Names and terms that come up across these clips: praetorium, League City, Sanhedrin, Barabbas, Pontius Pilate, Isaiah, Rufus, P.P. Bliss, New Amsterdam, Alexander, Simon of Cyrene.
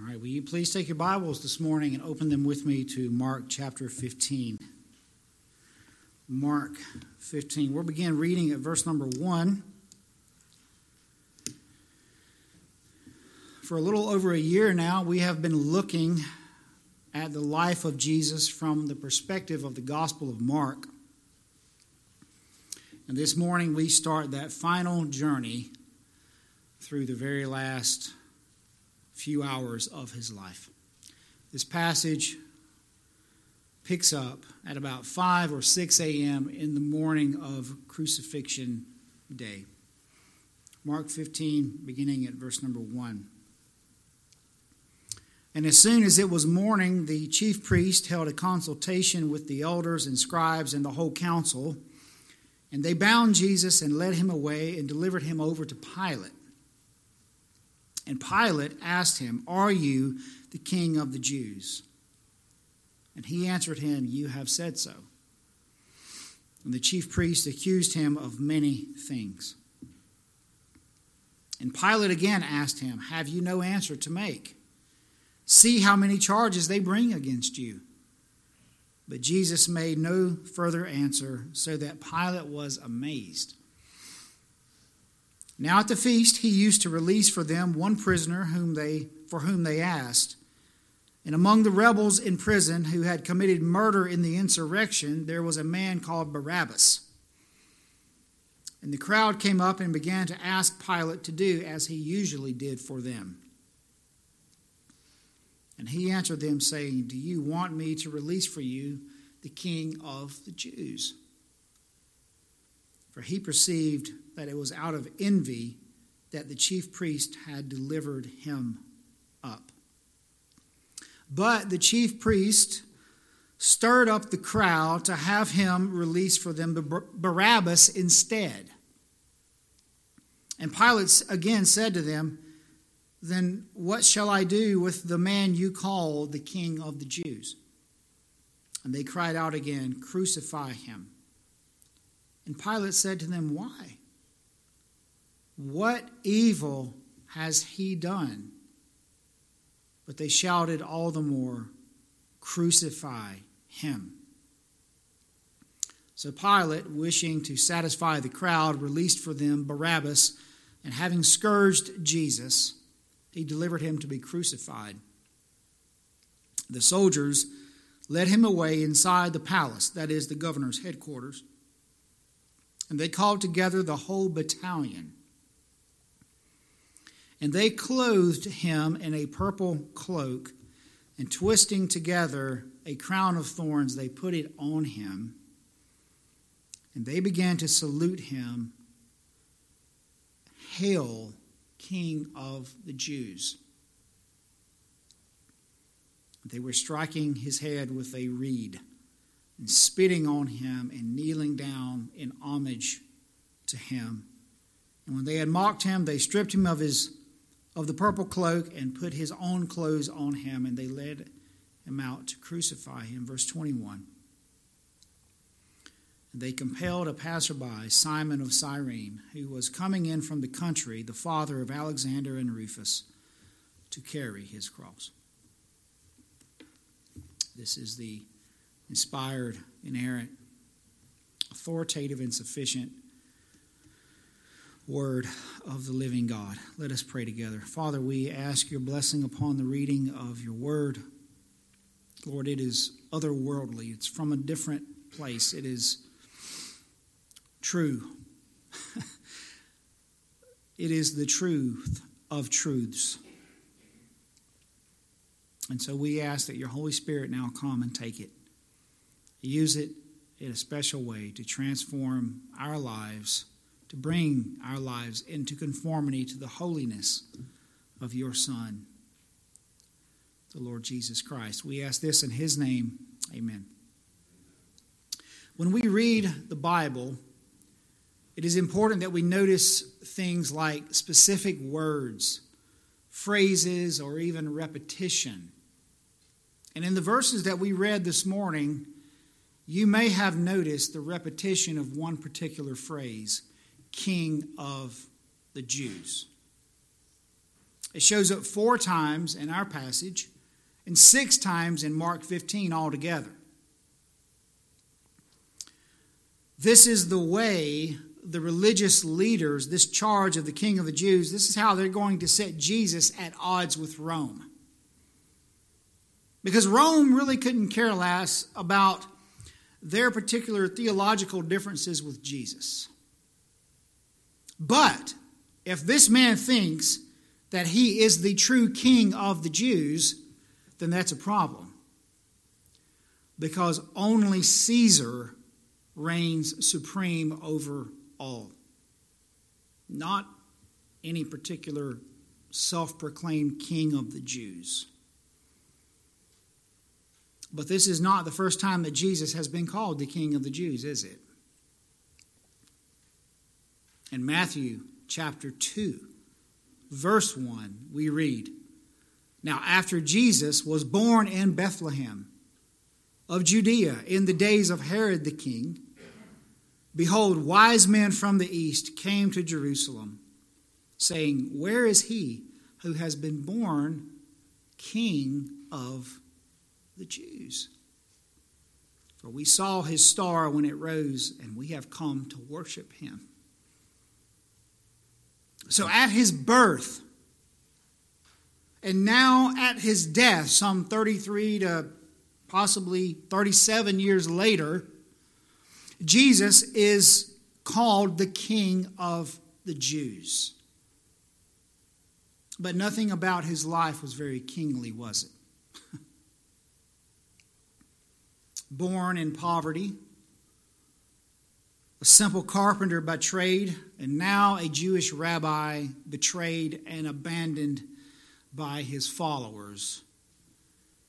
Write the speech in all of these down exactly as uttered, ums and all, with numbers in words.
All right, will you please take your Bibles this morning and open them with me to Mark chapter fifteen. Mark fifteen. We'll begin reading at verse number one. For a little over a year now, we have been looking at the life of Jesus from the perspective of the Gospel of Mark. And this morning we start that final journey through the very last few hours of his life. This passage picks up at about five or six a.m. in the morning of crucifixion day. Mark fifteen, beginning at verse number one. And as soon as it was morning, the chief priest held a consultation with the elders and scribes and the whole council, and they bound Jesus and led him away and delivered him over to Pilate. And Pilate asked him, "Are you the king of the Jews?" And he answered him, "You have said so." And the chief priest accused him of many things. And Pilate again asked him, "Have you no answer to make? See how many charges they bring against you." But Jesus made no further answer, so that Pilate was amazed. Now at the feast he used to release for them one prisoner whom they for whom they asked. And among the rebels in prison who had committed murder in the insurrection, there was a man called Barabbas. And the crowd came up and began to ask Pilate to do as he usually did for them. And he answered them, saying, "Do you want me to release for you the king of the Jews?" For he perceived that it was out of envy that the chief priest had delivered him up. But the chief priest stirred up the crowd to have him release for them Barabbas instead. And Pilate again said to them, "Then what shall I do with the man you call the king of the Jews?" And they cried out again, "Crucify him." And Pilate said to them, "Why? What evil has he done?" But they shouted all the more, "Crucify him." So Pilate, wishing to satisfy the crowd, released for them Barabbas, and having scourged Jesus, he delivered him to be crucified. The soldiers led him away inside the palace, that is, the governor's headquarters, and they called together the whole battalion. And they clothed him in a purple cloak, and twisting together a crown of thorns, they put it on him. And they began to salute him, "Hail, King of the Jews." They were striking his head with a reed, and spitting on him, and kneeling down in homage to him. And when they had mocked him, they stripped him of his of the purple cloak and put his own clothes on him, and they led him out to crucify him. Verse twenty-one. And they compelled a passerby, Simon of Cyrene, who was coming in from the country, the father of Alexander and Rufus, to carry his cross. This is the inspired, inerrant, authoritative, and sufficient word of the living God. Let us pray together. Father, we ask your blessing upon the reading of your word. Lord, it is otherworldly. It's from a different place. It is true. It is the truth of truths. And so we ask that your Holy Spirit now come and take it. Use it in a special way to transform our lives, to bring our lives into conformity to the holiness of your Son, the Lord Jesus Christ. We ask this in his name. Amen. When we read the Bible, it is important that we notice things like specific words, phrases, or even repetition. And in the verses that we read this morning, you may have noticed the repetition of one particular phrase, "King of the Jews." It shows up four times in our passage and six times in Mark fifteen altogether. This is the way the religious leaders, this charge of the king of the Jews, this is how they're going to set Jesus at odds with Rome. Because Rome really couldn't care less about their particular theological differences with Jesus. But if this man thinks that he is the true king of the Jews, then that's a problem. Because only Caesar reigns supreme over all. Not any particular self-proclaimed king of the Jews. But this is not the first time that Jesus has been called the King of the Jews, is it? In Matthew chapter two, verse one, we read, "Now after Jesus was born in Bethlehem of Judea in the days of Herod the king, behold, wise men from the east came to Jerusalem, saying, 'Where is he who has been born King of the Jews? For we saw his star when it rose, and we have come to worship him.'" So at his birth, and now at his death, some thirty-three to possibly thirty-seven years later, Jesus is called the King of the Jews. But nothing about his life was very kingly, was it? Born in poverty, a simple carpenter by trade, and now a Jewish rabbi, betrayed and abandoned by his followers,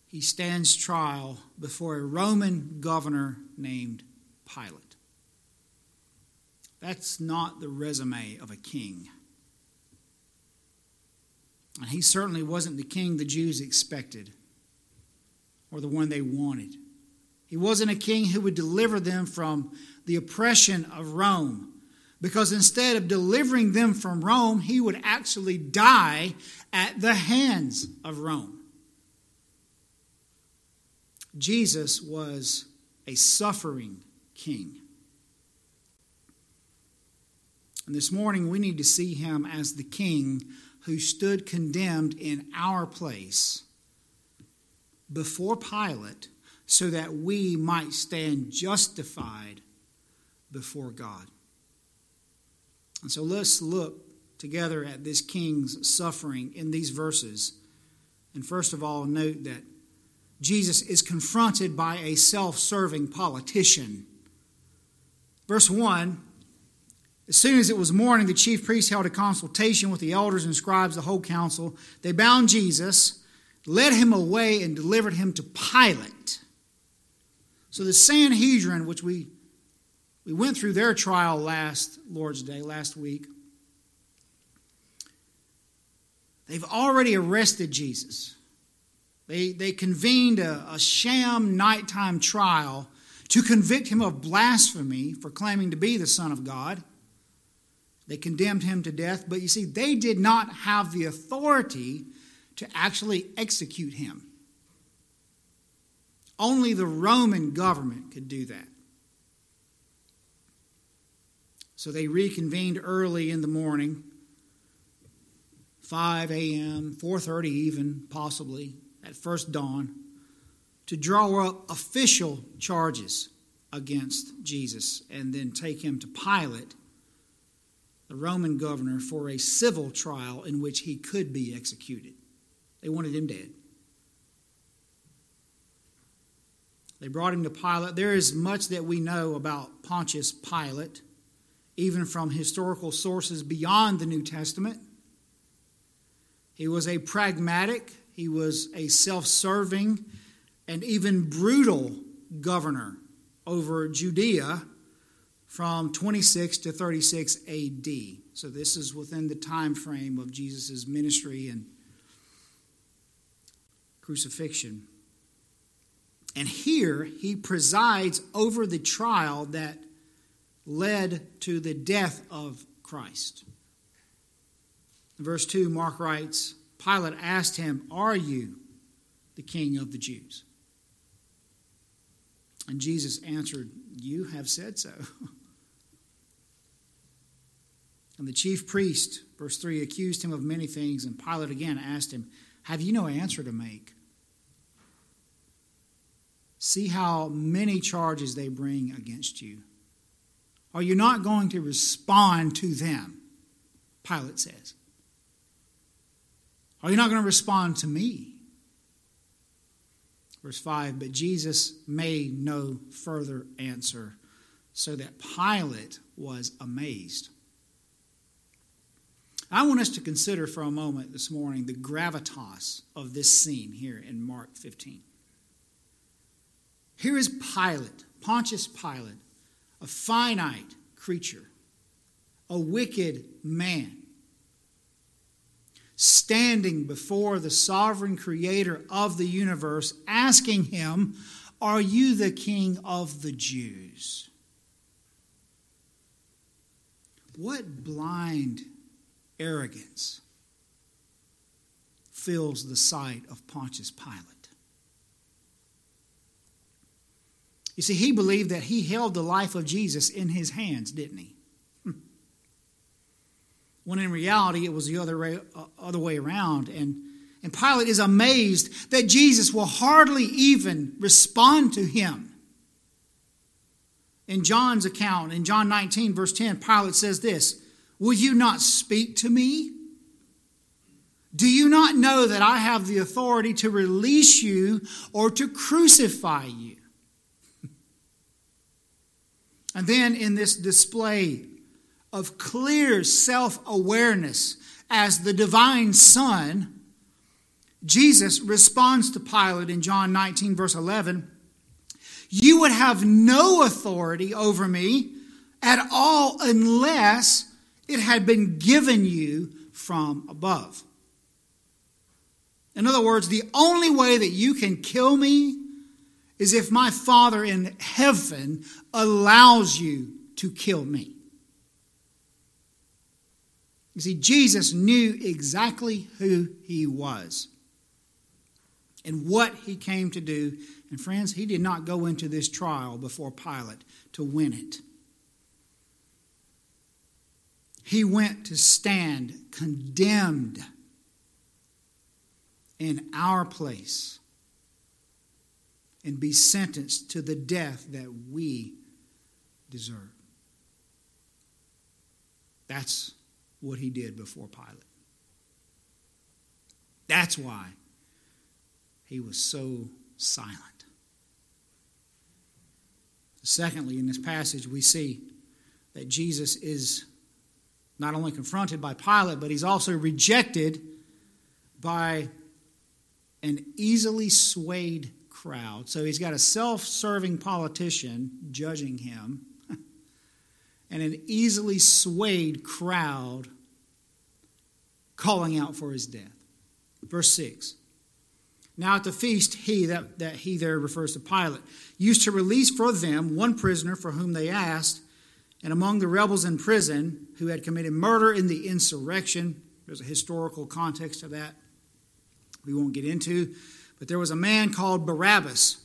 he stands trial before a Roman governor named Pilate. That's not the resume of a king. And he certainly wasn't the king the Jews expected or the one they wanted. He wasn't a king who would deliver them from the oppression of Rome, because instead of delivering them from Rome, he would actually die at the hands of Rome. Jesus was a suffering king. And this morning we need to see him as the king who stood condemned in our place before Pilate so that we might stand justified before God. And so let's look together at this king's suffering in these verses. And first of all, note that Jesus is confronted by a self-serving politician. Verse one, "As soon as it was morning, the chief priests held a consultation with the elders and scribes, the whole council. They bound Jesus, led him away, and delivered him to Pilate." So the Sanhedrin, which we, we went through their trial last Lord's Day, last week, they've already arrested Jesus. They, they convened a, a sham nighttime trial to convict him of blasphemy for claiming to be the Son of God. They condemned him to death, but you see, they did not have the authority to actually execute him. Only the Roman government could do that. So they reconvened early in the morning, five a.m., four thirty even, possibly, at first dawn, to draw up official charges against Jesus and then take him to Pilate, the Roman governor, for a civil trial in which he could be executed. They wanted him dead. They brought him to Pilate. There is much that we know about Pontius Pilate, even from historical sources beyond the New Testament. He was a pragmatic, he was a self-serving and even brutal governor over Judea from twenty-six to thirty-six A D. So this is within the time frame of Jesus' ministry and crucifixion. And here he presides over the trial that led to the death of Christ. In verse two, Mark writes, Pilate asked him, "Are you the king of the Jews?" And Jesus answered, "You have said so." And the chief priest, verse three, accused him of many things, and Pilate again asked him, "Have you no answer to make? See how many charges they bring against you. Are you not going to respond to them?" Pilate says. "Are you not going to respond to me?" Verse five, but Jesus made no further answer, so that Pilate was amazed. I want us to consider for a moment this morning the gravitas of this scene here in Mark fifteen. Here is Pilate, Pontius Pilate, a finite creature, a wicked man, standing before the sovereign creator of the universe, asking him, "Are you the king of the Jews?" What blind arrogance fills the sight of Pontius Pilate? You see, he believed that he held the life of Jesus in his hands, didn't he? When in reality, it was the other way, uh, other way around. And, and Pilate is amazed that Jesus will hardly even respond to him. In John's account, in John nineteen, verse ten, Pilate says this, "Will you not speak to me? Do you not know that I have the authority to release you or to crucify you?" And then in this display of clear self-awareness as the divine Son, Jesus responds to Pilate in John nineteen, verse eleven, "You would have no authority over me at all unless it had been given you from above." In other words, the only way that you can kill me is if my Father in heaven allows you to kill me. You see, Jesus knew exactly who he was and what he came to do. And friends, he did not go into this trial before Pilate to win it. He went to stand condemned in our place and be sentenced to the death that we deserve. That's what he did before Pilate. That's why he was so silent. Secondly, in this passage, we see that Jesus is not only confronted by Pilate, but he's also rejected by an easily swayed crowd. So he's got a self-serving politician judging him, and an easily swayed crowd calling out for his death. Verse six. Now at the feast, he, that, that he there refers to Pilate, used to release for them one prisoner for whom they asked, and among the rebels in prison who had committed murder in the insurrection. There's a historical context to that we won't get into. But there was a man called Barabbas.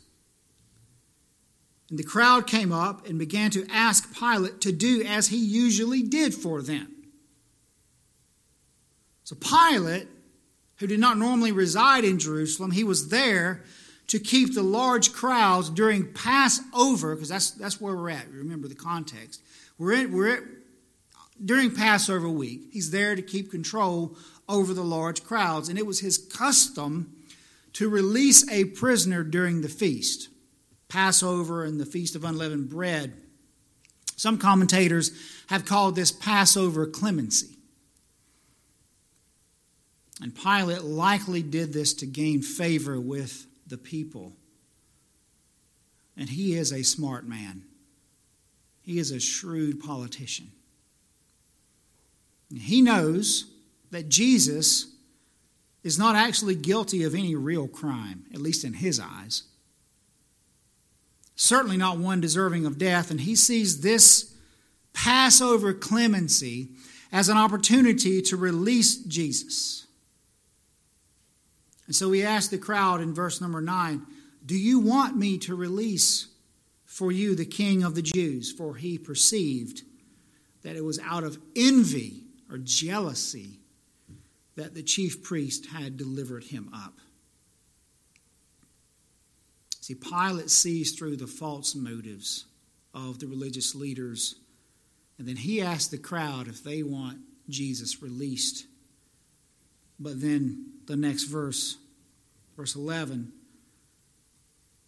And the crowd came up and began to ask Pilate to do as he usually did for them. So Pilate, who did not normally reside in Jerusalem, he was there to keep the large crowds during Passover, because that's, that's where we're at. Remember the context. We're at, we're at, during Passover week, he's there to keep control over the large crowds. And it was his custom to release a prisoner during the feast. Passover and the Feast of Unleavened Bread. Some commentators have called this Passover clemency. And Pilate likely did this to gain favor with the people. And he is a smart man. He is a shrewd politician. He knows that Jesus is not actually guilty of any real crime, at least in his eyes. Certainly not one deserving of death. And he sees this Passover clemency as an opportunity to release Jesus. And so he asked the crowd in verse number nine, "Do you want me to release for you the King of the Jews?" For he perceived that it was out of envy or jealousy that the chief priest had delivered him up. See, Pilate sees through the false motives of the religious leaders, and then he asks the crowd if they want Jesus released. But then the next verse, verse eleven,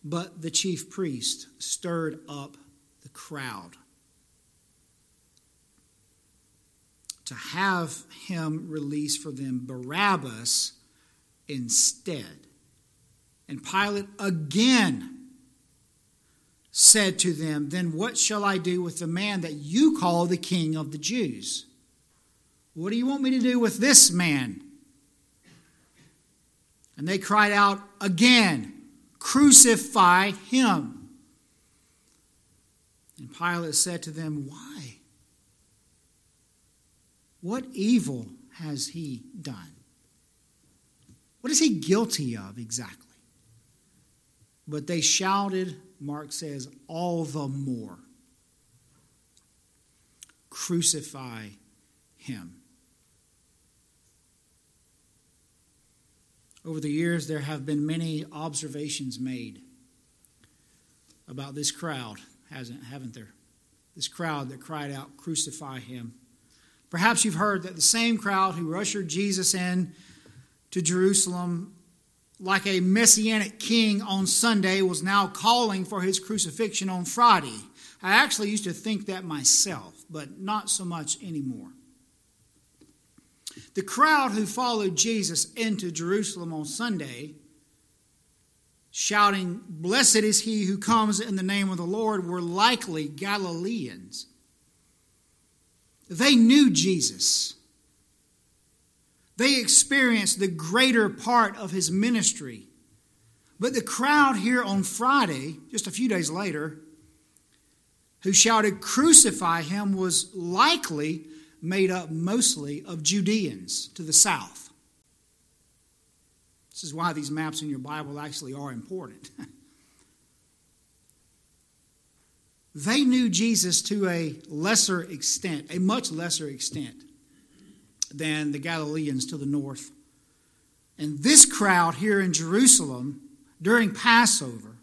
but the chief priest stirred up the crowd to have him release for them Barabbas instead. And Pilate again said to them, "Then what shall I do with the man that you call the King of the Jews? What do you want me to do with this man?" And they cried out again, "Crucify him." And Pilate said to them, "Why? What evil has he done? What is he guilty of exactly?" But they shouted, Mark says, all the more, "Crucify him." Over the years, there have been many observations made about this crowd, hasn't, haven't there? This crowd that cried out, "Crucify him." Perhaps you've heard that the same crowd who ushered Jesus in to Jerusalem like a messianic king on Sunday was now calling for his crucifixion on Friday. I actually used to think that myself, but not so much anymore. The crowd who followed Jesus into Jerusalem on Sunday, shouting, "Blessed is he who comes in the name of the Lord," were likely Galileans. They knew Jesus. They experienced the greater part of his ministry. But the crowd here on Friday, just a few days later, who shouted, "Crucify him," was likely made up mostly of Judeans to the south. This is why these maps in your Bible actually are important. They knew Jesus to a lesser extent, a much lesser extent than the Galileans to the north. And this crowd here in Jerusalem during Passover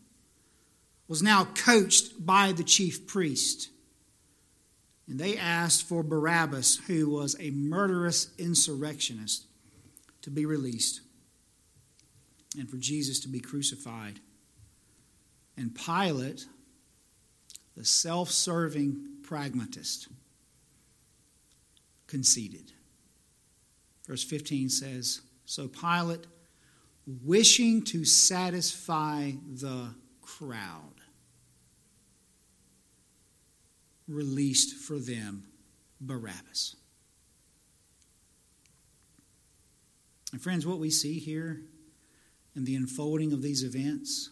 was now coached by the chief priest. And they asked for Barabbas, who was a murderous insurrectionist, to be released and for Jesus to be crucified. And Pilate, the self-serving pragmatist, conceded. Verse fifteen says, "So Pilate, wishing to satisfy the crowd, released for them Barabbas." And friends, what we see here in the unfolding of these events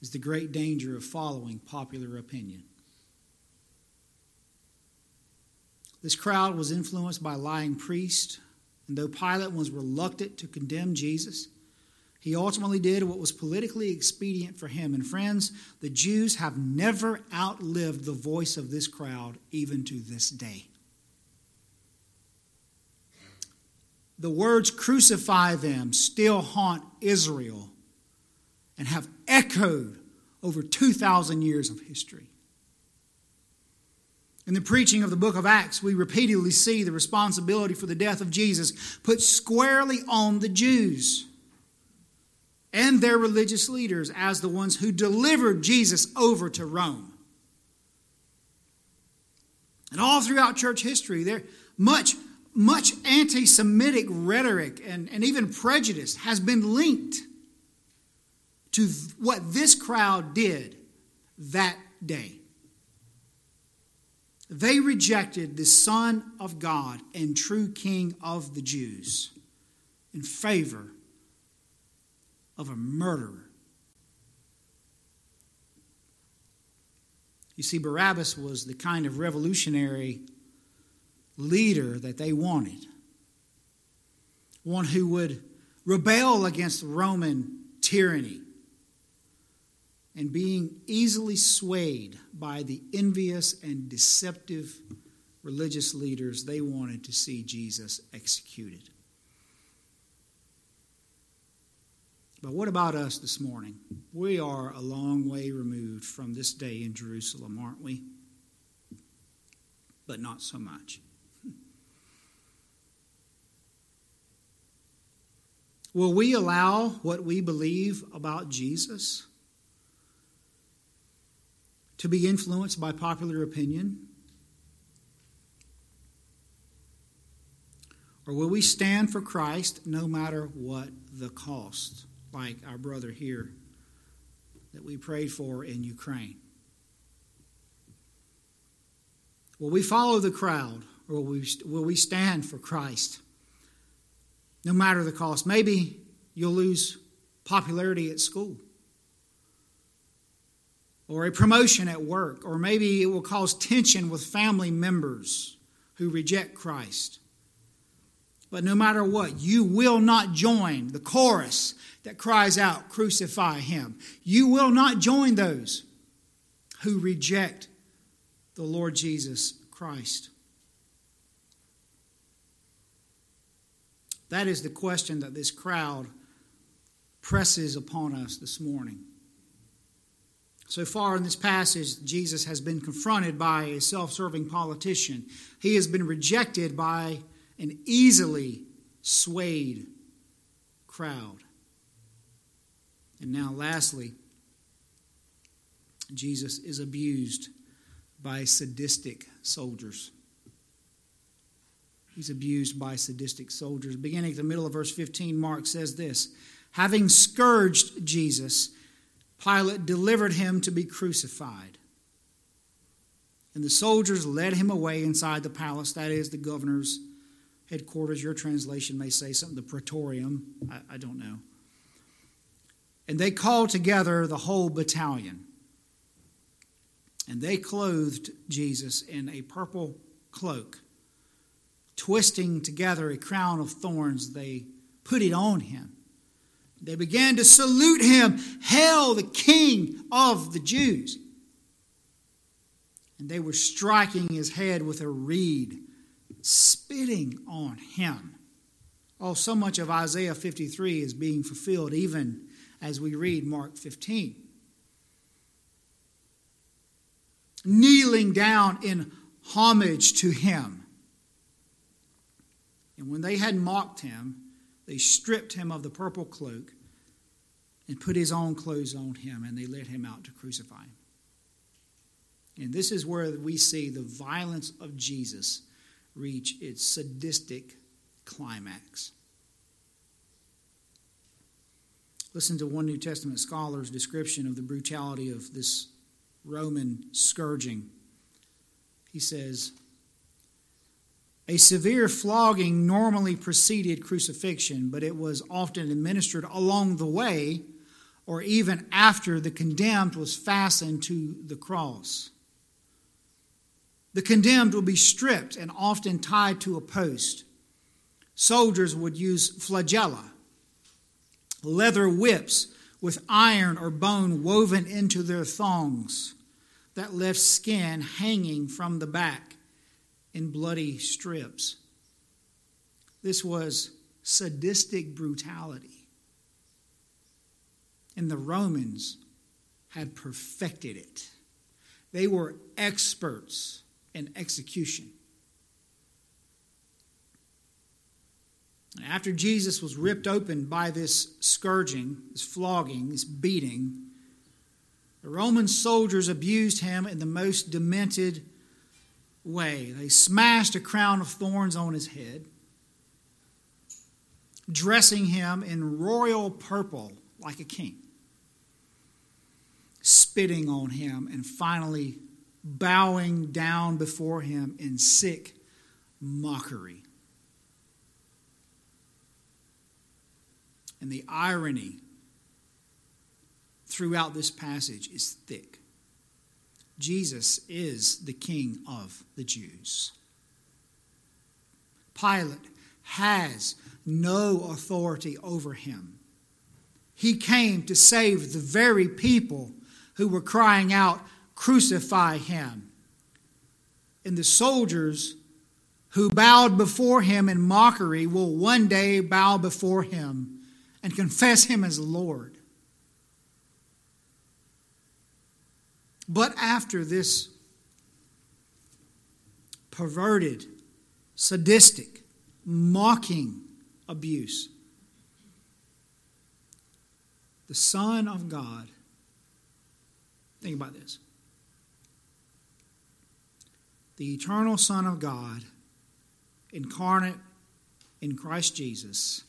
is the great danger of following popular opinion. This crowd was influenced by lying priests, and though Pilate was reluctant to condemn Jesus, he ultimately did what was politically expedient for him. And friends, the Jews have never outlived the voice of this crowd, even to this day. The words "crucify them" still haunt Israel and have echoed over two thousand years of history. In the preaching of the book of Acts, we repeatedly see the responsibility for the death of Jesus put squarely on the Jews and their religious leaders as the ones who delivered Jesus over to Rome. And all throughout church history, there much, much anti-Semitic rhetoric and, and even prejudice has been linked to what this crowd did that day. They rejected the Son of God and true King of the Jews in favor of a murderer. You see, Barabbas was the kind of revolutionary leader that they wanted. One who would rebel against Roman tyranny, and being easily swayed by the envious and deceptive religious leaders, they wanted to see Jesus executed. But what about us this morning? We are a long way removed from this day in Jerusalem, aren't we? But not so much. Will we allow what we believe about Jesus to be influenced by popular opinion? Or will we stand for Christ no matter what the cost, like our brother here that we prayed for in Ukraine? Will we follow the crowd, or will we, will we stand for Christ no matter the cost? Maybe you'll lose popularity at school, or a promotion at work, or maybe it will cause tension with family members who reject Christ. But no matter what, you will not join the chorus that cries out, "Crucify him." You will not join those who reject the Lord Jesus Christ. That is the question that this crowd presses upon us this morning. So far in this passage, Jesus has been confronted by a self-serving politician. He has been rejected by an easily swayed crowd. And now lastly, Jesus is abused by sadistic soldiers. He's abused by sadistic soldiers. Beginning at the middle of verse fifteen, Mark says this: "Having scourged Jesus, Pilate delivered him to be crucified. And the soldiers led him away inside the palace," that is the governor's headquarters. Your translation may say something, the praetorium, I, I don't know. "And they called together the whole battalion. And they clothed Jesus in a purple cloak. Twisting together a crown of thorns, they put it on him. They began to salute him, 'Hail, the King of the Jews!' And they were striking his head with a reed, spitting on him." Oh, so much of Isaiah fifty-three is being fulfilled even as we read Mark fifteen. "Kneeling down in homage to him. And when they had mocked him, they stripped him of the purple cloak and put his own clothes on him, and they led him out to crucify him." And this is where we see the violence of Jesus reach its sadistic climax. Listen to one New Testament scholar's description of the brutality of this Roman scourging. He says, "A severe flogging normally preceded crucifixion, but it was often administered along the way or even after the condemned was fastened to the cross. The condemned would be stripped and often tied to a post. Soldiers would use flagella, leather whips with iron or bone woven into their thongs that left skin hanging from the back in bloody strips." This was sadistic brutality, and the Romans had perfected it. They were experts in execution. And after Jesus was ripped open by this scourging, this flogging, this beating, the Roman soldiers abused him in the most demented way. They smashed a crown of thorns on his head, dressing him in royal purple like a king, spitting on him, and finally bowing down before him in sick mockery. And the irony throughout this passage is thick. Jesus is the King of the Jews. Pilate has no authority over him. He came to save the very people who were crying out, "Crucify him." And the soldiers who bowed before him in mockery will one day bow before him and confess him as Lord. But after this perverted, sadistic, mocking abuse, the Son of God, think about this, the eternal Son of God, incarnate in Christ Jesus,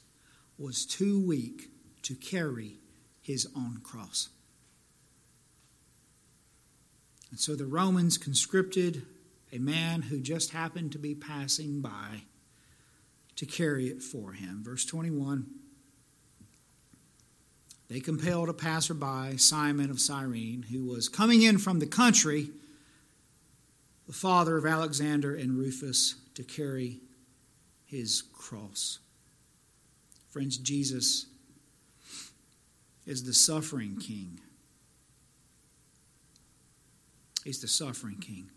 was too weak to carry his own cross. And so the Romans conscripted a man who just happened to be passing by to carry it for him. Verse twenty-one, they compelled a passerby, Simon of Cyrene, who was coming in from the country, the father of Alexander and Rufus, to carry his cross. Friends, Jesus is the suffering king. He's the suffering king.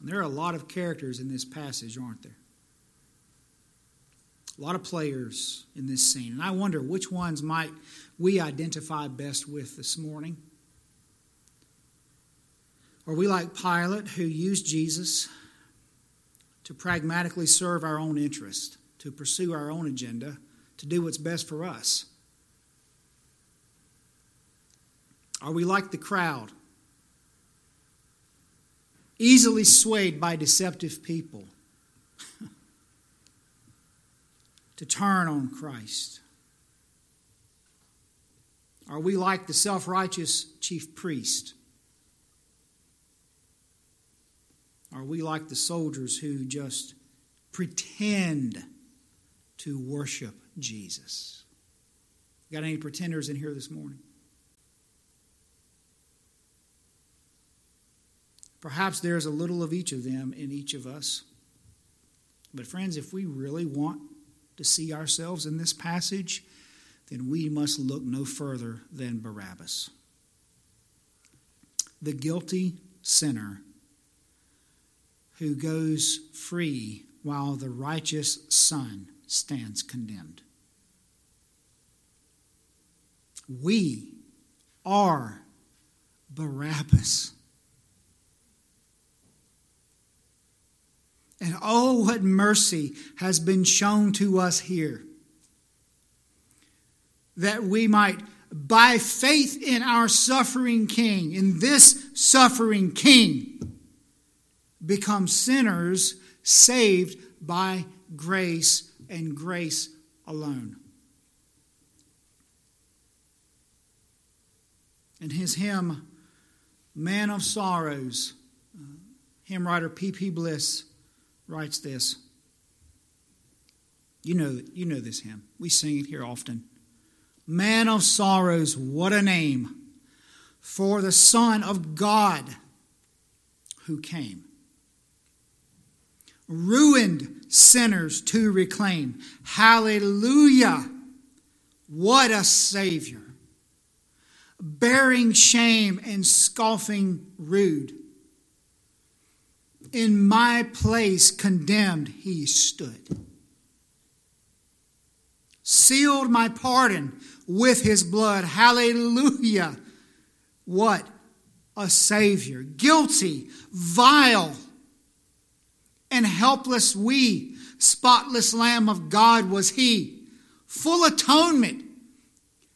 And there are a lot of characters in this passage, aren't there? A lot of players in this scene. And I wonder which ones might we identify best with this morning. Are we like Pilate, who used Jesus to pragmatically serve our own interest, to pursue our own agenda, to do what's best for us? Are we like the crowd, easily swayed by deceptive people to turn on Christ? Are we like the self-righteous chief priest? Are we like the soldiers who just pretend to worship Jesus? Got any pretenders in here this morning? Perhaps there's a little of each of them in each of us. But friends, if we really want to see ourselves in this passage, then we must look no further than Barabbas. The guilty sinner who goes free while the righteous son stands condemned. We are Barabbas. And oh, what mercy has been shown to us here, that we might, by faith in our suffering King, in this suffering King, become sinners saved by grace and grace alone. In his hymn, Man of Sorrows, hymn writer P P Bliss writes this. You know, you know this hymn. We sing it here often. Man of sorrows, what a name for the Son of God who came, ruined sinners to reclaim. Hallelujah! What a Savior, bearing shame and scoffing rude. In my place condemned he stood, sealed my pardon with his blood. Hallelujah! What a Savior. Guilty, vile, and helpless we, spotless Lamb of God was he. Full atonement,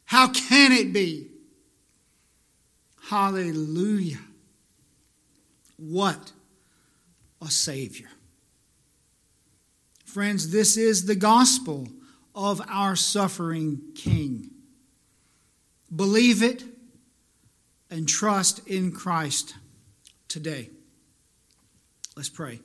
how can it be? Hallelujah! What a Savior. Friends, this is the gospel of our suffering King. Believe it and trust in Christ today. Let's pray.